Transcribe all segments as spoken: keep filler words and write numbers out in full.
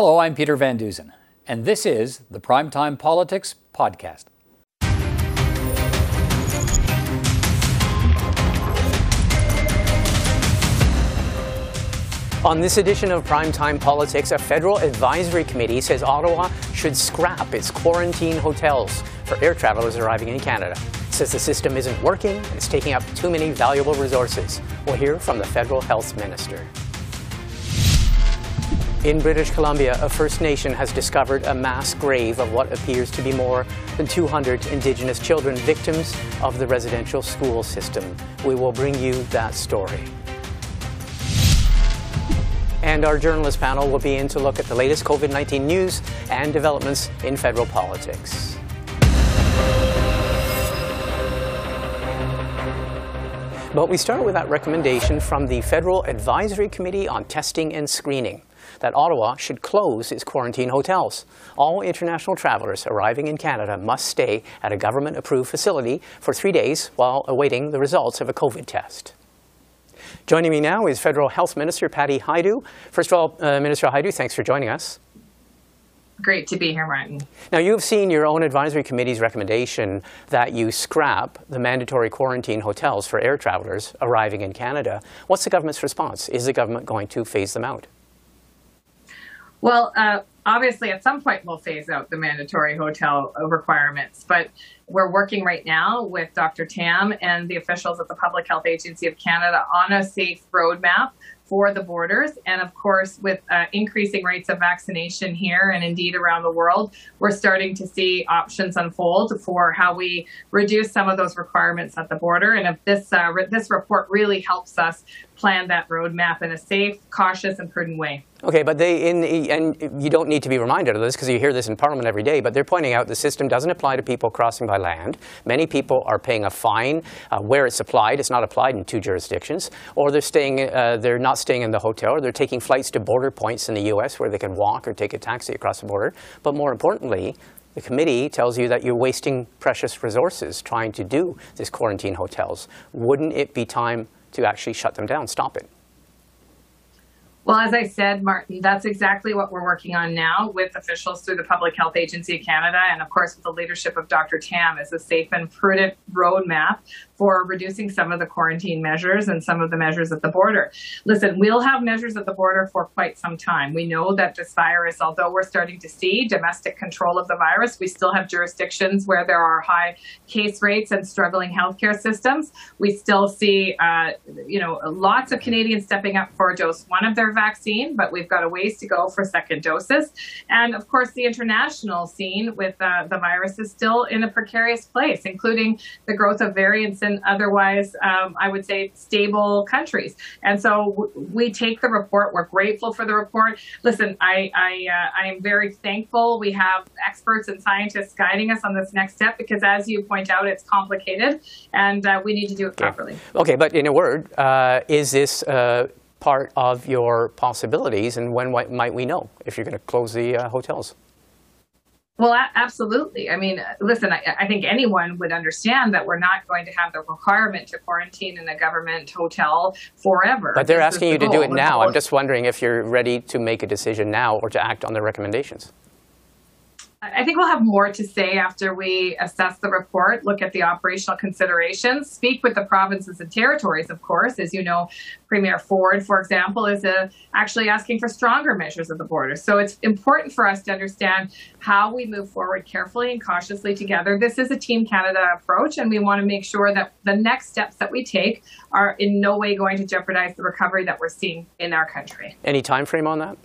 Hello, I'm Peter Van Dusen, and this is the Primetime Politics Podcast. On this edition of Primetime Politics, a federal advisory committee says Ottawa should scrap its quarantine hotels for air travelers arriving in Canada. It says the system isn't working and it's taking up too many valuable resources. We'll hear from the federal health minister. In British Columbia, a First Nation has discovered a mass grave of what appears to be more than two hundred Indigenous children, victims of the residential school system. We will bring you that story. And our journalist panel will be in to look at the latest COVID nineteen news and developments in federal politics. But we start with that recommendation from the Federal Advisory Committee on Testing and Screening that Ottawa should close its quarantine hotels. All international travelers arriving in Canada must stay at a government-approved facility for three days while awaiting the results of a COVID test. Joining me now is Federal Health Minister Patty Hajdu. First of all, uh, Minister Hajdu, thanks for joining us. Great to be here, Martin. Now, you've seen your own advisory committee's recommendation that you scrap the mandatory quarantine hotels for air travelers arriving in Canada. What's the government's response? Is the government going to phase them out? Well, uh, obviously, at some point, we'll phase out the mandatory hotel requirements. But we're working right now with Doctor Tam and the officials at the Public Health Agency of Canada on a safe roadmap for the borders. And of course, with uh, increasing rates of vaccination here and indeed around the world, we're starting to see options unfold for how we reduce some of those requirements at the border. And if this, uh, re- this report really helps us plan that roadmap in a safe, cautious and prudent way. Okay, but they, in, and you don't need to be reminded of this because you hear this in Parliament every day, but they're pointing out the system doesn't apply to people crossing by land. Many people are paying a fine uh, where it's applied. It's not applied in two jurisdictions. Or they're staying, uh, they're not staying in the hotel, or they're taking flights to border points in the U S where they can walk or take a taxi across the border. But more importantly, the committee tells you that you're wasting precious resources trying to do this quarantine hotels. Wouldn't it be time to actually shut them down, stop it? Well, as I said, Martin, that's exactly what we're working on now with officials through the Public Health Agency of Canada and, of course, with the leadership of Doctor Tam as a safe and prudent roadmap for reducing some of the quarantine measures and some of the measures at the border. Listen, we'll have measures at the border for quite some time. We know that this virus, although we're starting to see domestic control of the virus, we still have jurisdictions where there are high case rates and struggling healthcare systems. We still see, uh, you know, lots of Canadians stepping up for a dose one of their vaccine, but we've got a ways to go for second doses. And of course, the international scene with uh, the virus is still in a precarious place, including the growth of variants in otherwise, um, I would say, stable countries. And so w- we take the report. We're grateful for the report. Listen, I, I, uh, I am very thankful. We have experts and scientists guiding us on this next step, because as you point out, it's complicated and uh, we need to do it okay. properly. Okay, but in a word, uh, is this uh part of your possibilities, and when might we know if you're going to close the uh, hotels? Well, a- absolutely. I mean, listen, I, I think anyone would understand that we're not going to have the requirement to quarantine in a government hotel forever. But they're this asking you the to do it now. I'm just wondering if you're ready to make a decision now or to act on the recommendations. I think we'll have more to say after we assess the report, look at the operational considerations, speak with the provinces and territories, of course. As you know, Premier Ford, for example, is uh, actually asking for stronger measures at the border. So it's important for us to understand how we move forward carefully and cautiously together. This is a Team Canada approach, and we want to make sure that the next steps that we take are in no way going to jeopardize the recovery that we're seeing in our country. Any time frame on that?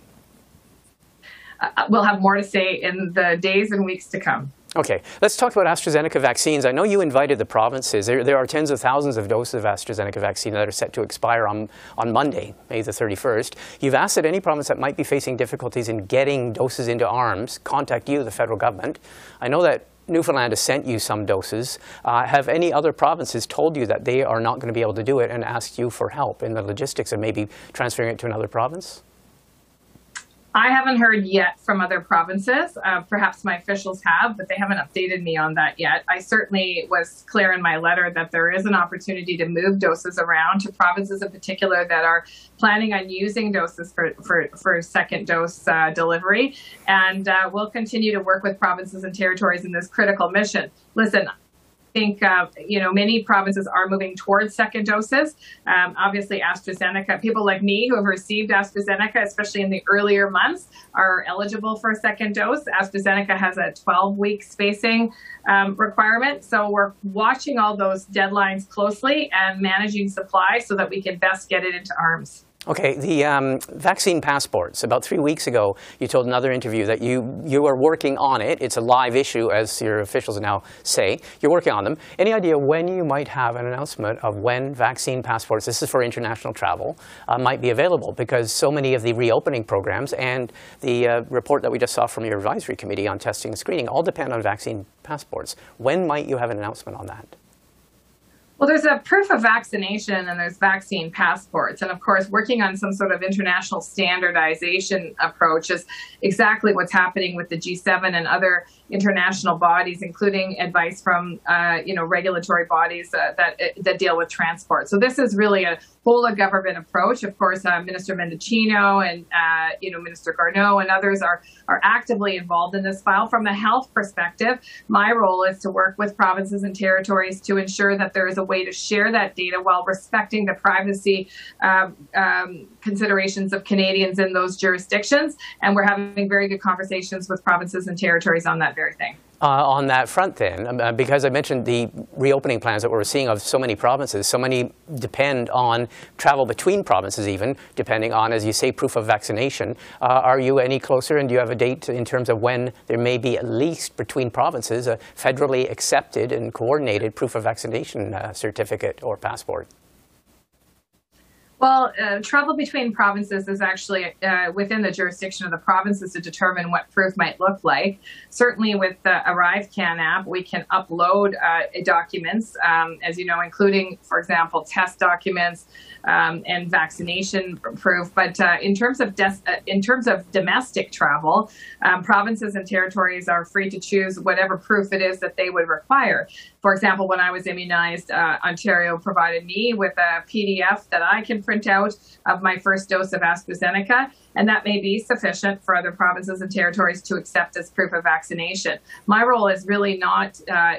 Uh, we'll have more to say in the days and weeks to come. Okay, let's talk about AstraZeneca vaccines. I know you invited the provinces. There, there are tens of thousands of doses of AstraZeneca vaccine that are set to expire on, on Monday, May the thirty-first. You've asked that any province that might be facing difficulties in getting doses into arms contact you, the federal government. I know that Newfoundland has sent you some doses. Uh, have any other provinces told you that they are not going to be able to do it and asked you for help in the logistics of maybe transferring it to another province? I haven't heard yet from other provinces. Uh, perhaps my officials have, but they haven't updated me on that yet. I certainly was clear in my letter that there is an opportunity to move doses around to provinces in particular that are planning on using doses for, for, for second dose uh, delivery. And uh, we'll continue to work with provinces and territories in this critical mission. Listen, I think, uh, you know, many provinces are moving towards second doses. Um, obviously, AstraZeneca, people like me who have received AstraZeneca, especially in the earlier months, are eligible for a second dose. AstraZeneca has a twelve week spacing um, requirement. So we're watching all those deadlines closely and managing supply so that we can best get it into arms. Okay, the um, vaccine passports. About three weeks ago, you told another interview that you, you are working on it. It's a live issue, as your officials now say. You're working on them. Any idea when you might have an announcement of when vaccine passports, this is for international travel, uh, might be available? Because so many of the reopening programs and the uh, report that we just saw from your advisory committee on testing and screening all depend on vaccine passports. When might you have an announcement on that? Well, there's a proof of vaccination and there's vaccine passports. And of course, working on some sort of international standardization approach is exactly what's happening with the G seven and other international bodies, including advice from, uh, you know, regulatory bodies uh, that that deal with transport. So this is really a whole of government approach. Of course, uh, Minister Mendicino and, uh, you know, Minister Garneau and others are, are actively involved in this file. From a health perspective, my role is to work with provinces and territories to ensure that there is a way to share that data while respecting the privacy um, um, considerations of Canadians in those jurisdictions. And we're having very good conversations with provinces and territories on that very thing. Uh, on that front then, uh, because I mentioned the reopening plans that we're seeing of so many provinces, so many depend on travel between provinces even, depending on, as you say, proof of vaccination. Uh, are you any closer, and do you have a date in terms of when there may be, at least between provinces, a federally accepted and coordinated proof of vaccination uh, certificate or passport? Well, uh, travel between provinces is actually uh, within the jurisdiction of the provinces to determine what proof might look like. Certainly with the ArriveCAN app, we can upload uh, documents, um, as you know, including, for example, test documents um, and vaccination proof. But uh, in terms of des uh, in terms of domestic travel, um, provinces and territories are free to choose whatever proof it is that they would require. For example, when I was immunized, uh, Ontario provided me with a P D F that I can print out of my first dose of AstraZeneca, and that may be sufficient for other provinces and territories to accept as proof of vaccination. My role is really not uh,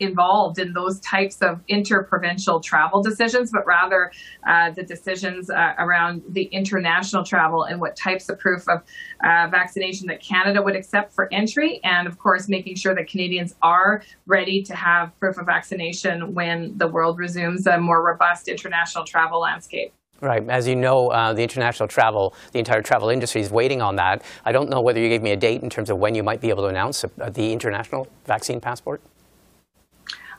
involved in those types of interprovincial travel decisions, but rather uh, the decisions uh, around the international travel and what types of proof of uh, vaccination that Canada would accept for entry, and of course making sure that Canadians are ready to have proof of vaccination when the world resumes a more robust international travel landscape. Right. As you know, uh, the international travel, the entire travel industry is waiting on that. I don't know whether you gave me a date in terms of when you might be able to announce the international vaccine passport.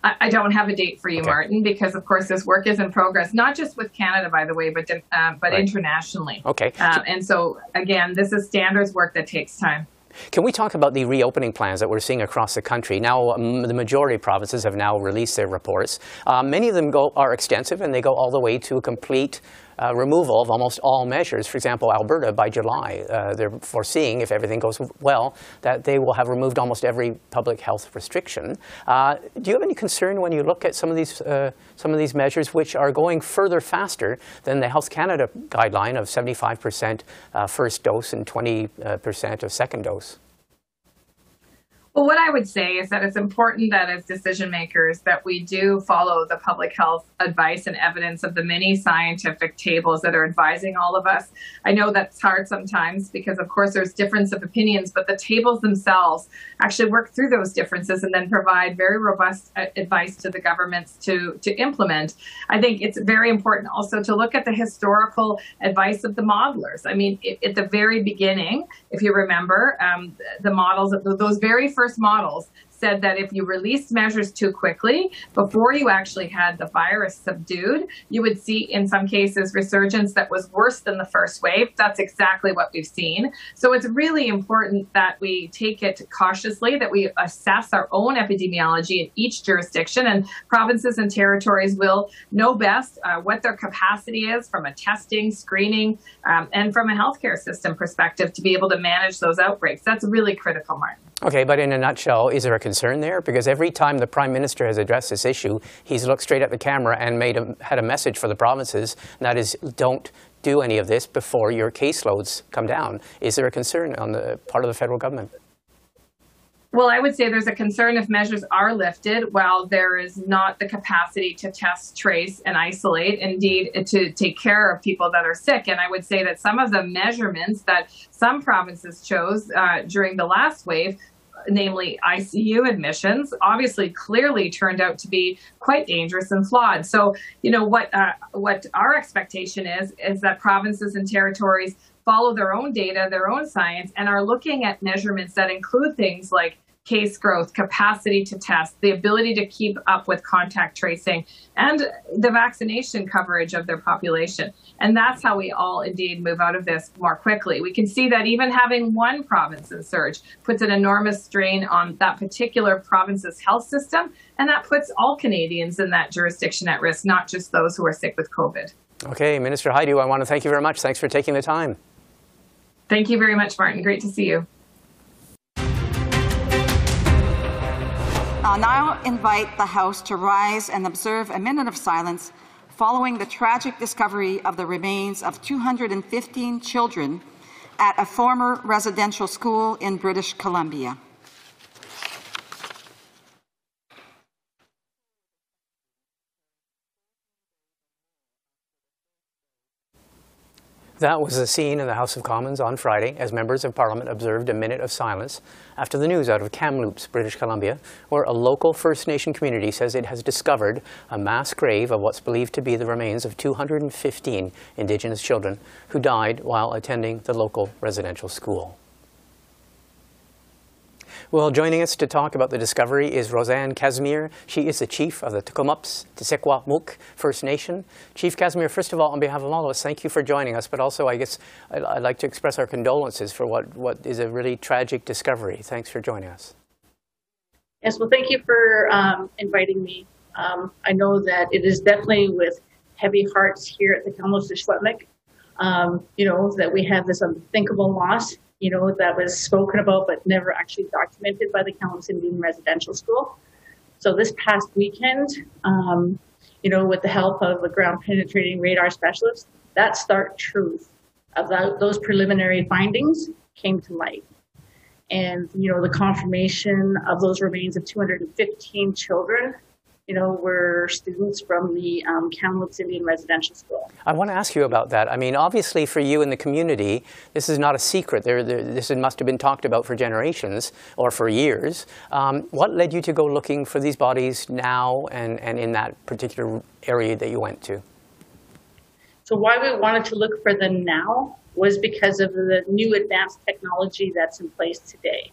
I don't have a date for you, okay, Martin, because, of course, this work is in progress, not just with Canada, by the way, but uh, but right. internationally. Okay. Uh, and so, again, this is standards work that takes time. Can we talk about the reopening plans that we're seeing across the country? Now, m the majority of provinces have now released their reports. Uh, many of them go, are extensive, and they go all the way to complete uh, removal of almost all measures. For example, Alberta, by July, uh, they're foreseeing, if everything goes well, that they will have removed almost every public health restriction. Uh, do you have any concern when you look at some of these, uh, some of these measures, which are going further faster than the Health Canada guideline of seventy-five percent uh, first dose and twenty percent of second dose? Well, what I would say is that it's important that as decision makers that we do follow the public health advice and evidence of the many scientific tables that are advising all of us. I know that's hard sometimes because, of course, there's difference of opinions, but the tables themselves actually work through those differences and then provide very robust advice to the governments to, to implement. I think it's very important also to look at the historical advice of the modelers. I mean, it, at the very beginning, if you remember, um, the models, those very first first models said that if you released measures too quickly, before you actually had the virus subdued, you would see in some cases resurgence that was worse than the first wave. That's exactly what we've seen. So it's really important that we take it cautiously, that we assess our own epidemiology in each jurisdiction, and provinces and territories will know best uh, what their capacity is from a testing, screening, um, and from a healthcare system perspective to be able to manage those outbreaks. That's really critical, Martin. Okay, but in a nutshell, is there a concern there? Because every time the Prime Minister has addressed this issue, he's looked straight at the camera and made a, had a message for the provinces, and that is, don't do any of this before your caseloads come down. Is there a concern on the part of the federal government? Well, I would say there's a concern if measures are lifted while there is not the capacity to test, trace, and isolate, indeed, to take care of people that are sick. And I would say that some of the measurements that some provinces chose uh, during the last wave, namely I C U admissions, obviously clearly turned out to be quite dangerous and flawed. So, you know, what uh, what our expectation is, is that provinces and territories follow their own data, their own science, and are looking at measurements that include things like case growth, capacity to test, the ability to keep up with contact tracing, and the vaccination coverage of their population. And that's how we all indeed move out of this more quickly. We can see that even having one province in surge puts an enormous strain on that particular province's health system, and that puts all Canadians in that jurisdiction at risk, not just those who are sick with COVID. Okay, Minister Hajdu, I want to thank you very much. Thanks for taking the time. Thank you very much, Martin. Great to see you. I'll now invite the House to rise and observe a minute of silence following the tragic discovery of the remains of two hundred fifteen children at a former residential school in British Columbia. That was the scene in the House of Commons on Friday as members of Parliament observed a minute of silence after the news out of Kamloops, British Columbia, where a local First Nation community says it has discovered a mass grave of what's believed to be the remains of two hundred fifteen Indigenous children who died while attending the local residential school. Well, joining us to talk about the discovery is Roseanne Casimir. She is the chief of the Tk'emlúps te Secwépemc First Nation. Chief Casimir, first of all, on behalf of all of us, thank you for joining us. But also, I guess I'd like to express our condolences for what, what is a really tragic discovery. Thanks for joining us. Yes, well, thank you for um, inviting me. Um, I know that it is definitely with heavy hearts here at the Tk'emlúps te Secwépemc, um, you know, that we have this unthinkable loss, you know, that was spoken about but never actually documented by the Kamloops Indian Residential School. So this past weekend, um, you know, with the help of a ground-penetrating radar specialist, that stark truth of that, those preliminary findings came to light. And, you know, the confirmation of those remains of two hundred fifteen children, you know, were students from the um, Kamloops Indian Residential School. I want to ask you about that. I mean, obviously for you in the community, this is not a secret. There, there, this must have been talked about for generations or for years. Um, what led you to go looking for these bodies now and, and in that particular area that you went to? So why we wanted to look for them now was because of the new advanced technology that's in place today.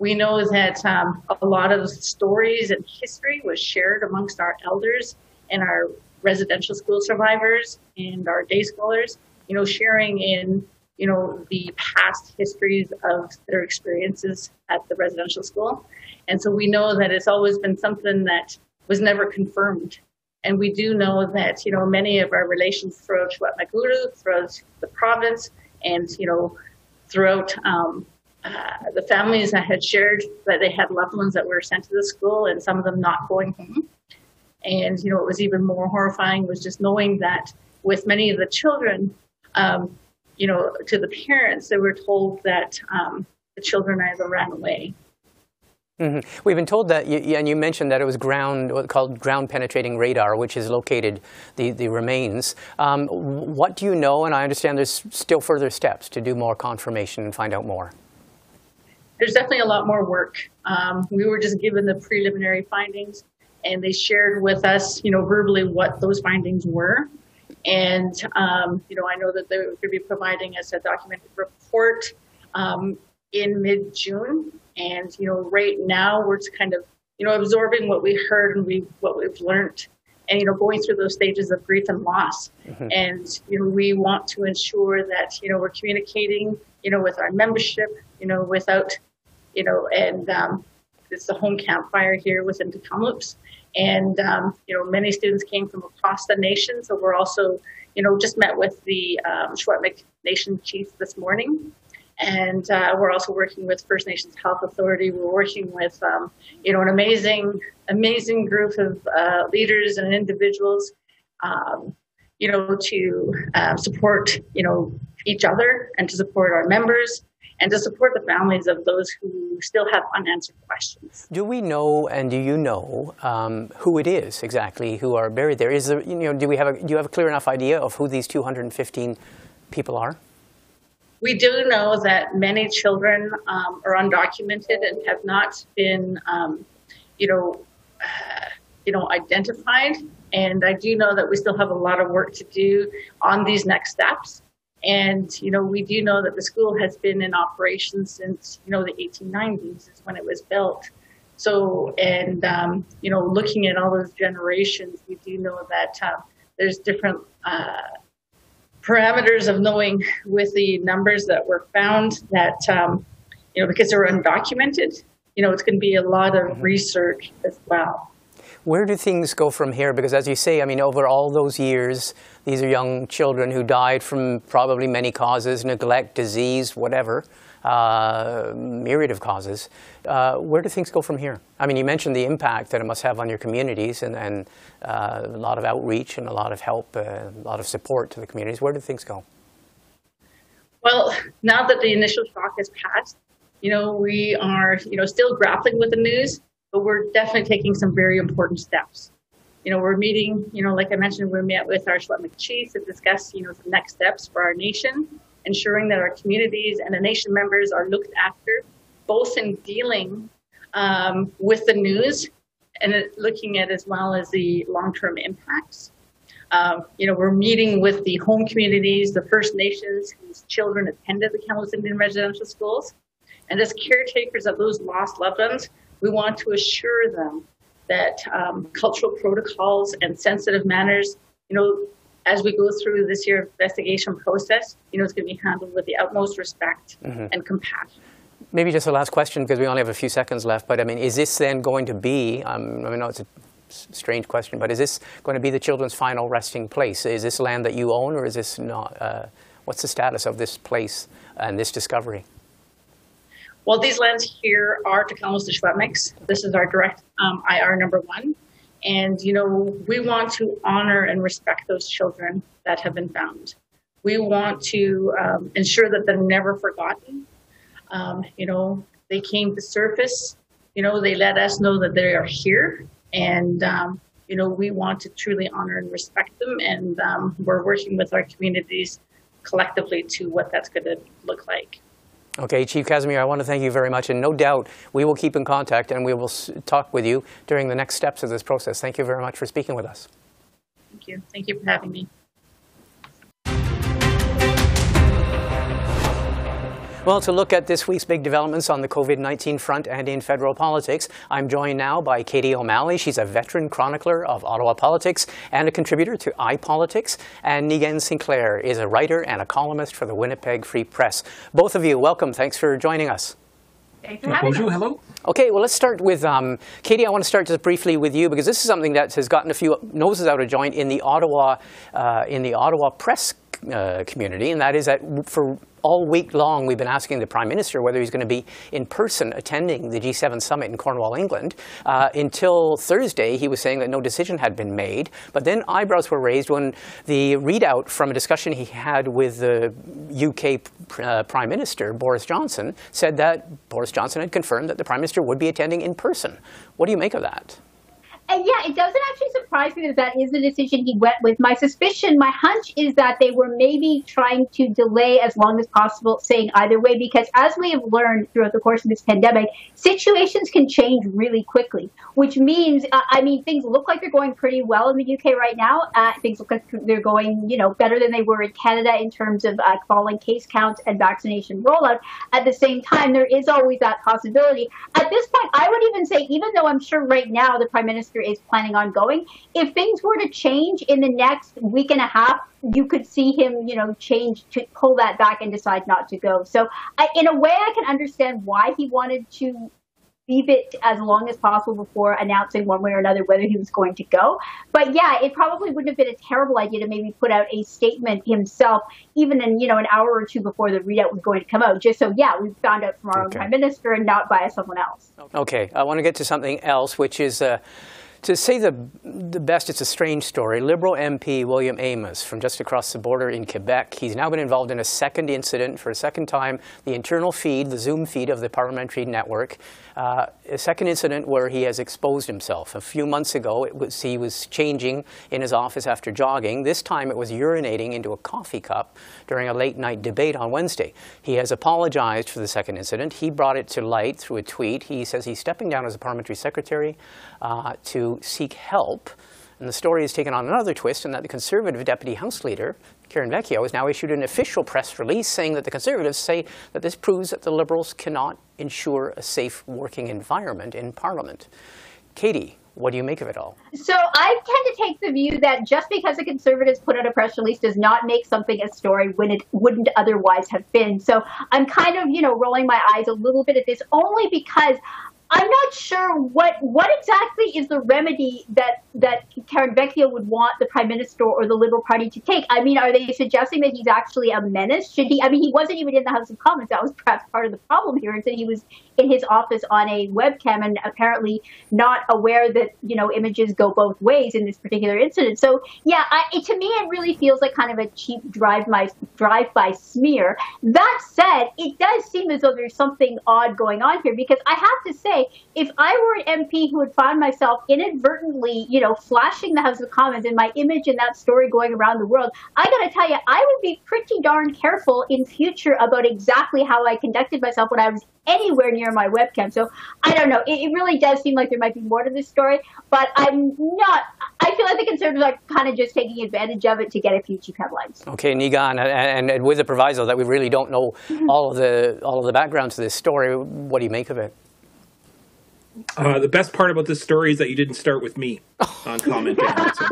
We know that um, a lot of stories and history was shared amongst our elders and our residential school survivors and our day scholars, you know, sharing in, you know, the past histories of their experiences at the residential school. And so we know that it's always been something that was never confirmed. And we do know that, you know, many of our relations throughout Shuswap, throughout the province, and, you know, throughout um, Uh, the families that had shared that they had loved ones that were sent to the school, and some of them not going home. And, you know, what was even more horrifying was just knowing that with many of the children, um, you know, to the parents, they were told that um, the children either ran away. Mm-hmm. We've been told that, you, and you mentioned that it was ground, what's called ground-penetrating radar, which is located the, the remains. Um, what do you know? And I understand there's still further steps to do more confirmation and find out more. There's definitely a lot more work. Um, we were just given the preliminary findings, and they shared with us, you know, verbally what those findings were. And, um, you know, I know that they're going to be providing us a documented report um, in mid-June And, you know, right now we're just kind of, you know, absorbing what we heard and we what we've learned and, you know, going through those stages of grief and loss. Mm-hmm. And, you know, we want to ensure that, you know, we're communicating, you know, with our membership, you know, without, you know, and um, it's the home campfire here within Kamloops. And, um, you know, many students came from across the nation. So we're also, you know, just met with the um, Shuswap Nation chief this morning. And uh, we're also working with First Nations Health Authority. We're working with, um, you know, an amazing, amazing group of uh, leaders and individuals, um, you know, to uh, support, you know, each other and to support our members and to support the families of those who still have unanswered questions. Do we know, and do you know, um, who it is exactly who are buried there? Is there, you know, do we have a, do you have a clear enough idea of who these two hundred fifteen people are? We do know that many children um, are undocumented and have not been, um, you know, uh, you know, identified. And I do know that we still have a lot of work to do on these next steps. And, you know, we do know that the school has been in operation since, you know, the eighteen nineties is when it was built. So, and, um, you know, looking at all those generations, we do know that uh, there's different uh parameters of knowing with the numbers that were found that, um, you know, because they're undocumented, you know, it's going to be a lot of mm-hmm. research as well. Where do things go from here? Because as you say, I mean, over all those years, these are young children who died from probably many causes, neglect, disease, whatever, uh, myriad of causes. Uh, where do things go from here? I mean, you mentioned the impact that it must have on your communities and, and uh, a lot of outreach and a lot of help, uh, a lot of support to the communities. Where do things go? Well, now that the initial shock has passed, you know, we are, you know, still grappling with the news. But we're definitely taking some very important steps. You know, we're meeting, you know, like I mentioned, we met with our Shuswap chiefs to discuss, you know, the next steps for our nation, ensuring that our communities and the nation members are looked after, both in dealing um, with the news and looking at as well as the long-term impacts. Um, you know, we're meeting with the home communities, the First Nations whose children attended the Kamloops Indian Residential Schools, and as caretakers of those lost loved ones, we want to assure them that um, cultural protocols and sensitive manners, you know, as we go through this year investigation process, you know, it's going to be handled with the utmost respect mm-hmm. and compassion. Maybe just a last question, because we only have a few seconds left, but I mean, is this then going to be, um, I mean, I know it's a strange question, but is this going to be the children's final resting place? Is this land that you own, or is this not, uh, what's the status of this place and this discovery? Well, these lands here are Tk'emlúps te Secwépemc. This is our direct um, I R number one. And, you know, we want to honor and respect those children that have been found. We want to um, ensure that they're never forgotten. Um, you know, they came to surface. You know, they let us know that they are here. And, um, you know, we want to truly honor and respect them. And um, we're working with our communities collectively to what that's going to look like. Okay, Chief Casimir, I want to thank you very much, and no doubt we will keep in contact and we will talk with you during the next steps of this process. Thank you very much for speaking with us. Thank you. Thank you for having me. Well, to look at this week's big developments on the COVID nineteen front and in federal politics, I'm joined now by Katie O'Malley. She's a veteran chronicler of Ottawa politics and a contributor to iPolitics. And Niigaan Sinclair is a writer and a columnist for the Winnipeg Free Press. Both of you, welcome. Thanks for joining us. Thanks for having Bonjour, us. Hello. Okay, well, let's start with um, Katie. I want to start just briefly with you, because this is something that has gotten a few noses out of joint in the Ottawa, uh, in the Ottawa press uh, community, and that is that for all week long, we've been asking the Prime Minister whether he's going to be in person attending the G seven summit in Cornwall, England. Uh, until Thursday, he was saying that no decision had been made. But then eyebrows were raised when the readout from a discussion he had with the U K uh, Prime Minister, Boris Johnson, said that Boris Johnson had confirmed that the Prime Minister would be attending in person. What do you make of that? And yeah, it doesn't actually surprise me that that is the decision he went with. My suspicion, my hunch is that they were maybe trying to delay as long as possible saying either way, because as we have learned throughout the course of this pandemic, situations can change really quickly, which means, uh, I mean, things look like they're going pretty well in the U K right now. Uh, things look like they're going, you know, better than they were in Canada in terms of uh, falling case counts and vaccination rollout. At the same time, there is always that possibility. At this point, I would even say, even though I'm sure right now the Prime Minister is planning on going, if things were to change in the next week and a half, you could see him, you know, change to pull that back and decide not to go. So I, in a way, I can understand why he wanted to leave it as long as possible before announcing one way or another whether he was going to go. But yeah, it probably wouldn't have been a terrible idea to maybe put out a statement himself, even in, you know, an hour or two before the readout was going to come out, just so, yeah, we found out from our okay. own Prime Minister and not by someone else. Okay, I want to get to something else, which is, uh, to say the, the best, it's a strange story. Liberal M P William Amos from just across the border in Quebec, he's now been involved in a second incident for a second time, the internal feed, the Zoom feed of the parliamentary network, uh, a second incident where he has exposed himself. A few months ago, it was, he was changing in his office after jogging. This time it was urinating into a coffee cup during a late night debate on Wednesday. He has apologized for the second incident. He brought it to light through a tweet. He says he's stepping down as a parliamentary secretary uh, to seek help. And the story has taken on another twist in that the Conservative Deputy House Leader, Karen Vecchio, has now issued an official press release saying that the Conservatives say that this proves that the Liberals cannot ensure a safe working environment in Parliament. Katie, what do you make of it all? So I tend to take the view that just because the Conservatives put out a press release does not make something a story when it wouldn't otherwise have been. So I'm kind of, you know, rolling my eyes a little bit at this only because I'm not sure what what exactly is the remedy that that Karen Vecchio would want the Prime Minister or the Liberal Party to take. I mean, are they suggesting that he's actually a menace? Should he? I mean, he wasn't even in the House of Commons. That was perhaps part of the problem here, is that he was in his office on a webcam and apparently not aware that, you know, images go both ways in this particular incident. So yeah, I, it, to me, it really feels like kind of a cheap drive my drive-by smear. That said, it does seem as though there's something odd going on here, because I have to say, if I were an M P who had found myself inadvertently, you know, flashing the House of Commons and my image and that story going around the world, I got to tell you, I would be pretty darn careful in future about exactly how I conducted myself when I was anywhere near my webcam. So I don't know. It, it really does seem like there might be more to this story, but I'm not. I feel like the Conservatives are kind of just taking advantage of it to get a few cheap headlines. Okay, Niigaan, and, and with the proviso that we really don't know all of the all of the background to this story, what do you make of it? Uh, the best part about this story is that you didn't start with me on commenting. So,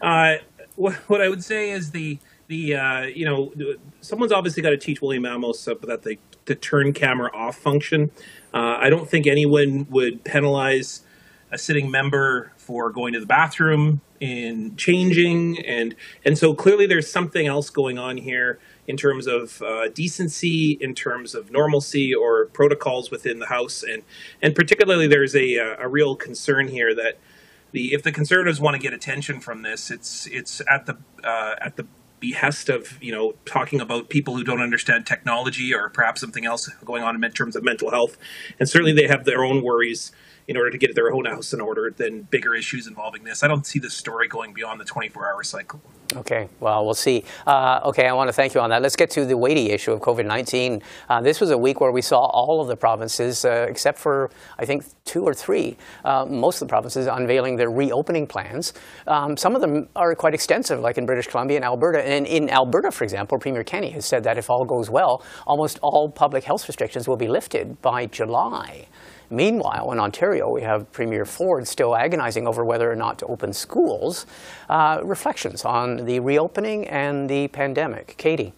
uh, what, what I would say is the the uh, you know, someone's obviously got to teach William Amos about the the turn camera off function. Uh, I don't think anyone would penalize a sitting member for going to the bathroom and changing, and and so clearly there's something else going on here in terms of uh, decency, in terms of normalcy or protocols within the House. And, and particularly there's a, a real concern here that the if the Conservatives want to get attention from this, it's it's at the uh, at the behest of, you know, talking about people who don't understand technology or perhaps something else going on in terms of mental health. And certainly they have their own worries in order to get their own house in order than bigger issues involving this. I don't see this story going beyond the twenty-four hour cycle. Okay, well, we'll see. Uh, okay, I want to thank you on that. Let's get to the weighty issue of COVID nineteen. Uh, this was a week where we saw all of the provinces, uh, except for, I think, two or three, uh, most of the provinces unveiling their reopening plans. Um, some of them are quite extensive, like in British Columbia and Alberta. And in Alberta, for example, Premier Kenney has said that if all goes well, almost all public health restrictions will be lifted by July. Meanwhile, in Ontario, we have Premier Ford still agonizing over whether or not to open schools. Uh, reflections on the reopening and the pandemic. Katie.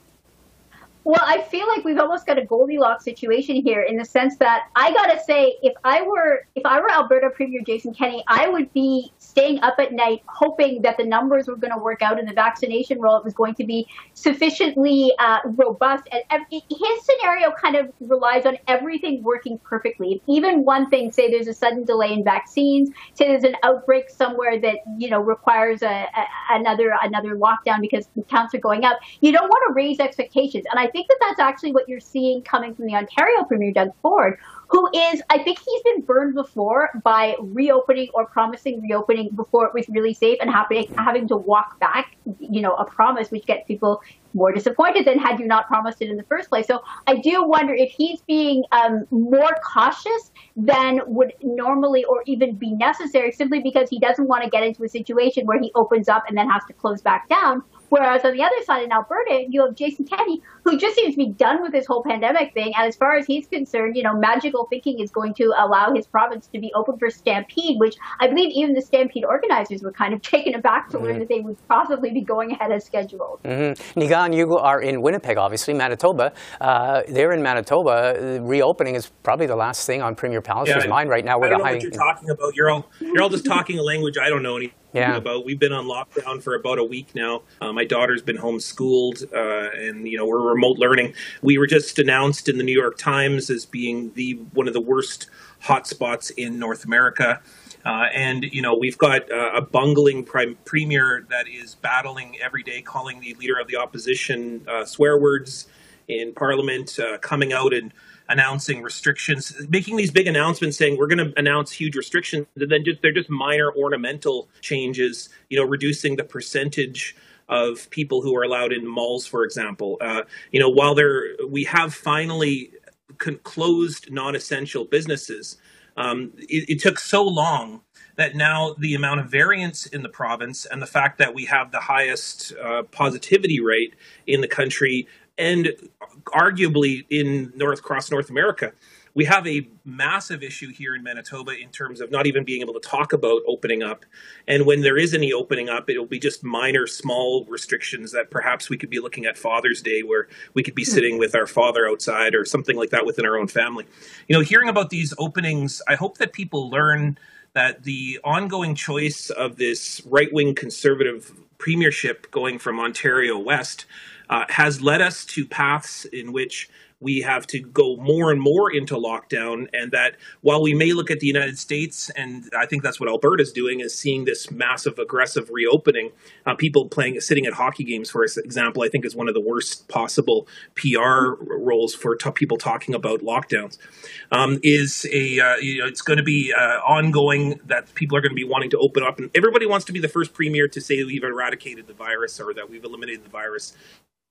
Well, I feel like we've almost got a Goldilocks situation here, in the sense that I got to say, if I were if I were Alberta Premier Jason Kenney, I would be staying up at night hoping that the numbers were going to work out and the vaccination rollout was going to be sufficiently uh, robust. And every, his scenario kind of relies on everything working perfectly. If even one thing, say there's a sudden delay in vaccines, say there's an outbreak somewhere that, you know, requires a, a, another another lockdown because the counts are going up, you don't want to raise expectations. And I think think that that's actually what you're seeing coming from the Ontario Premier, Doug Ford, who is, I think he's been burned before by reopening or promising reopening before it was really safe and happening, having to walk back, you know, a promise, which gets people more disappointed than had you not promised it in the first place. So I do wonder if he's being um, more cautious than would normally or even be necessary, simply because he doesn't want to get into a situation where he opens up and then has to close back down. Whereas on the other side in Alberta, you have Jason Kenney, who just seems to be done with this whole pandemic thing. And as far as he's concerned, you know, magical thinking is going to allow his province to be open for Stampede, which I believe even the Stampede organizers were kind of taken aback to learn mm-hmm. that they would possibly be going ahead as scheduled. Mm-hmm. Niigaan, you are in Winnipeg, obviously, Manitoba. Uh, they're in Manitoba. Reopening is probably the last thing on Premier Pallister's yeah, mind right now. We're I don't know what you're talking about. You're all, you're all just talking a language I don't know anything yeah. about. We've been on lockdown for about a week now. Um, my daughter's been homeschooled, uh, and you know we're remote learning. We were just announced in the New York Times as being the one of the worst hotspots in North America. Uh, and, you know, we've got uh, a bungling prime premier that is battling every day, calling the leader of the opposition uh, swear words in Parliament, uh, coming out and announcing restrictions, making these big announcements saying we're going to announce huge restrictions. And then just, they're just minor ornamental changes, you know, reducing the percentage of people who are allowed in malls, for example. Uh, you know, while there, we have finally con- closed non-essential businesses. Um, it, it took so long that now the amount of variance in the province and the fact that we have the highest uh, positivity rate in the country and arguably in North across North America, we have a massive issue here in Manitoba in terms of not even being able to talk about opening up. And when there is any opening up, it'll be just minor, small restrictions that perhaps we could be looking at Father's Day, where we could be sitting with our father outside or something like that within our own family. You know, hearing about these openings, I hope that people learn that the ongoing choice of this right-wing conservative premiership going from Ontario West uh, has led us to paths in which we have to go more and more into lockdown, and that while we may look at the United States, and I think that's what Alberta's doing, is seeing this massive aggressive reopening. Uh, people playing, sitting at hockey games, for example, I think is one of the worst possible P R roles for t- people talking about lockdowns. Um, is a uh, you know it's going to be uh, ongoing that people are going to be wanting to open up, and everybody wants to be the first premier to say we've eradicated the virus or that we've eliminated the virus.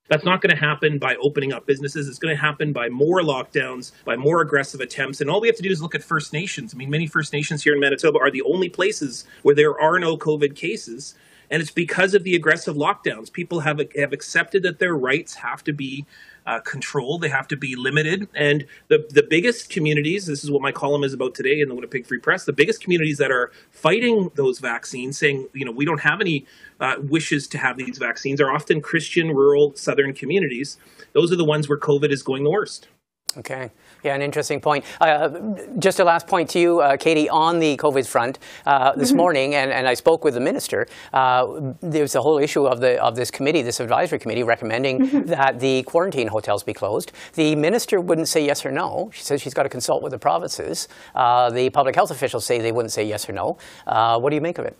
That's not going to happen by opening up businesses. It's going to happen by more lockdowns, by more aggressive attempts. And all we have to do is look at First Nations. I mean, many First Nations here in Manitoba are the only places where there are no COVID cases. And it's because of the aggressive lockdowns. People have have accepted that their rights have to be uh, controlled. They have to be limited. And the, the biggest communities, this is what my column is about today in the Winnipeg Free Press, the biggest communities that are fighting those vaccines, saying, you know, we don't have any uh, wishes to have these vaccines, are often Christian, rural, southern communities. Those are the ones where COVID is going the worst. Okay. Yeah, an interesting point. Uh, just a last point to you, uh, Katie, on the COVID front uh, this mm-hmm. morning, and, and I spoke with the minister, uh, there's the whole issue of the of this committee, this advisory committee, recommending mm-hmm. that the quarantine hotels be closed. The minister wouldn't say yes or no. She says she's got to consult with the provinces. Uh, the public health officials say they wouldn't say yes or no. Uh, what do you make of it?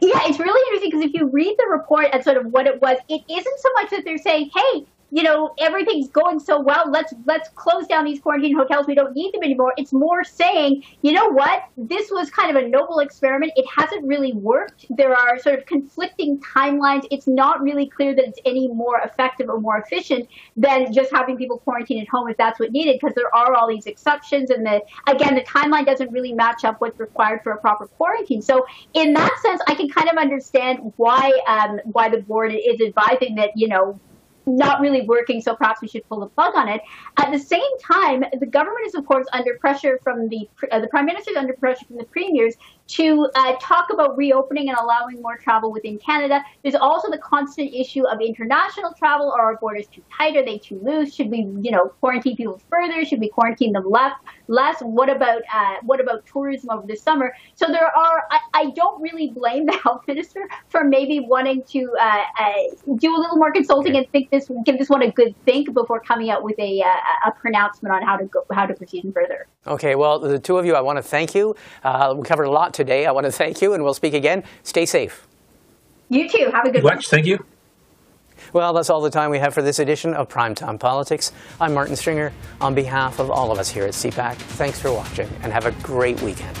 Yeah, it's really interesting, because if you read the report and sort of what it was, it isn't so much that they're saying, hey, you know, everything's going so well, let's let's close down these quarantine hotels, we don't need them anymore. It's more saying, you know what, this was kind of a noble experiment. It hasn't really worked. There are sort of conflicting timelines. It's not really clear that it's any more effective or more efficient than just having people quarantine at home if that's what needed, because there are all these exceptions. And the again, the timeline doesn't really match up what's required for a proper quarantine. So in that sense, I can kind of understand why um, why the board is advising that, you know, not really working, so perhaps we should pull the plug on it. At the same time, the government is, of course, under pressure from the uh, the Prime Minister is under pressure from the premiers to uh, talk about reopening and allowing more travel within Canada. There's also the constant issue of international travel. Are our borders too tight? Are they too loose? Should we, you know, quarantine people further? Should we quarantine them less? Less? What about uh, what about tourism over the summer? So there are. I, I don't really blame the health minister for maybe wanting to uh, uh, do a little more consulting and think this give this one a good think before coming out with a uh, a pronouncement on how to go, how to proceed further. Okay. Well, the two of you, I want to thank you. Uh, we covered a lot today. I want to thank you, and we'll speak again. Stay safe. You too. Have a good one. Thank you. Well, that's all the time we have for this edition of Primetime Politics. I'm Martin Stringer. On behalf of all of us here at C PAC, thanks for watching and have a great weekend.